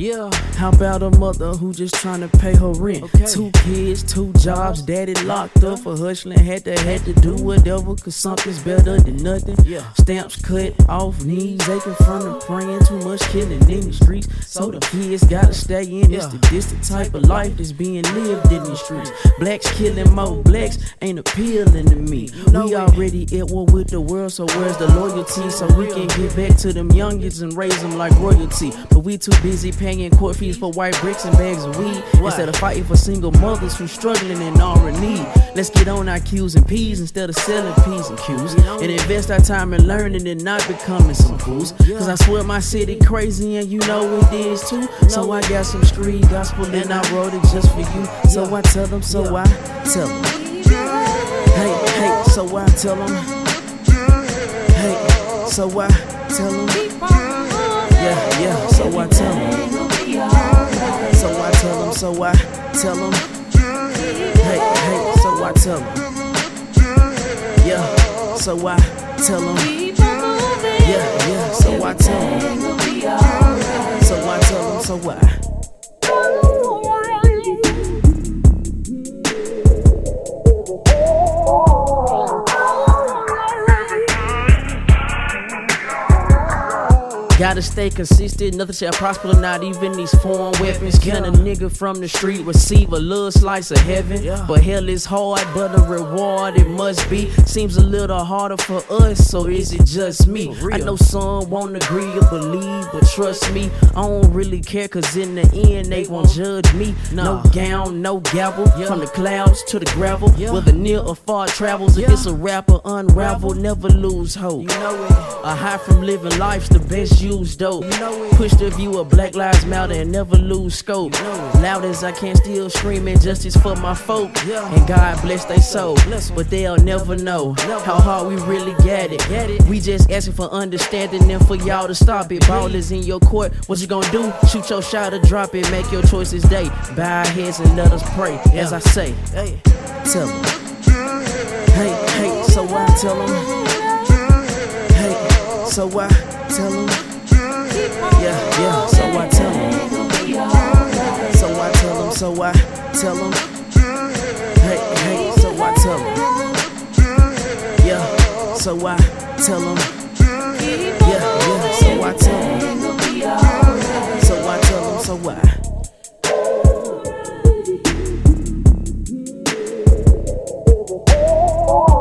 Yeah. How about a mother who just trying to pay her rent? Okay. 2 kids, 2 jobs, daddy locked up for hustling. Had to do whatever, cause something's better than nothing. Yeah. Stamps cut off, knees aching from the praying. Too much killing in the streets, so the kids gotta stay in. Yeah. It's the distant type of life that's being lived in these streets. Blacks killing more blacks ain't appealing to me. No, we already at war with the world, so where's the loyalty? So we can get back to them youngins and raise them like royalty. But we too busy paying court fees for white bricks and bags of weed, instead of fighting for single mothers who's struggling and are in need. Let's get on our Q's and P's instead of selling P's and Q's, and invest our time in learning and not becoming some fools. Cause I swear my city crazy and you know it is too. So I got some street gospel and I wrote it just for you. So I tell them, so I tell them. Hey, so I tell them. Hey, so I tell them. Yeah, so I tell them. So I tell them, so I tell them. Hey, so I tell them. Yeah, so I tell them. Yeah, so I tell them. So I tell them, so I. Gotta stay consistent, nothing shall prosper, not even these foreign weapons. Can a nigga from the street receive a little slice of heaven? Yeah. But hell is hard, but the reward it must be. Seems a little harder for us, so is it just me? I know some won't agree or believe, but trust me, I don't really care, cause in the end they won't judge me. No gown, no gavel, from the clouds to the gravel. Whether near or far travels, if it's a rapper unravel, never lose hope. A high from living life's the best you dope. Push the view of Black Lives Matter and never lose scope. Loud as I can, still screaming justice for my folk. And God bless they soul, but they'll never know how hard we really got it. We just asking for understanding and for y'all to stop it. Ball is in your court, what you gonna do? Shoot your shot or drop it, make your choices day. Bow our heads and let us pray, as I say. Hey, tell them. Hey, so I tell them. Hey, so I tell them. Yeah, so I tell them. So I tell them, so I tell them. Hey, so I tell them. Yeah, so I tell them. Yeah, so I tell them. So I tell them, so I. Oh.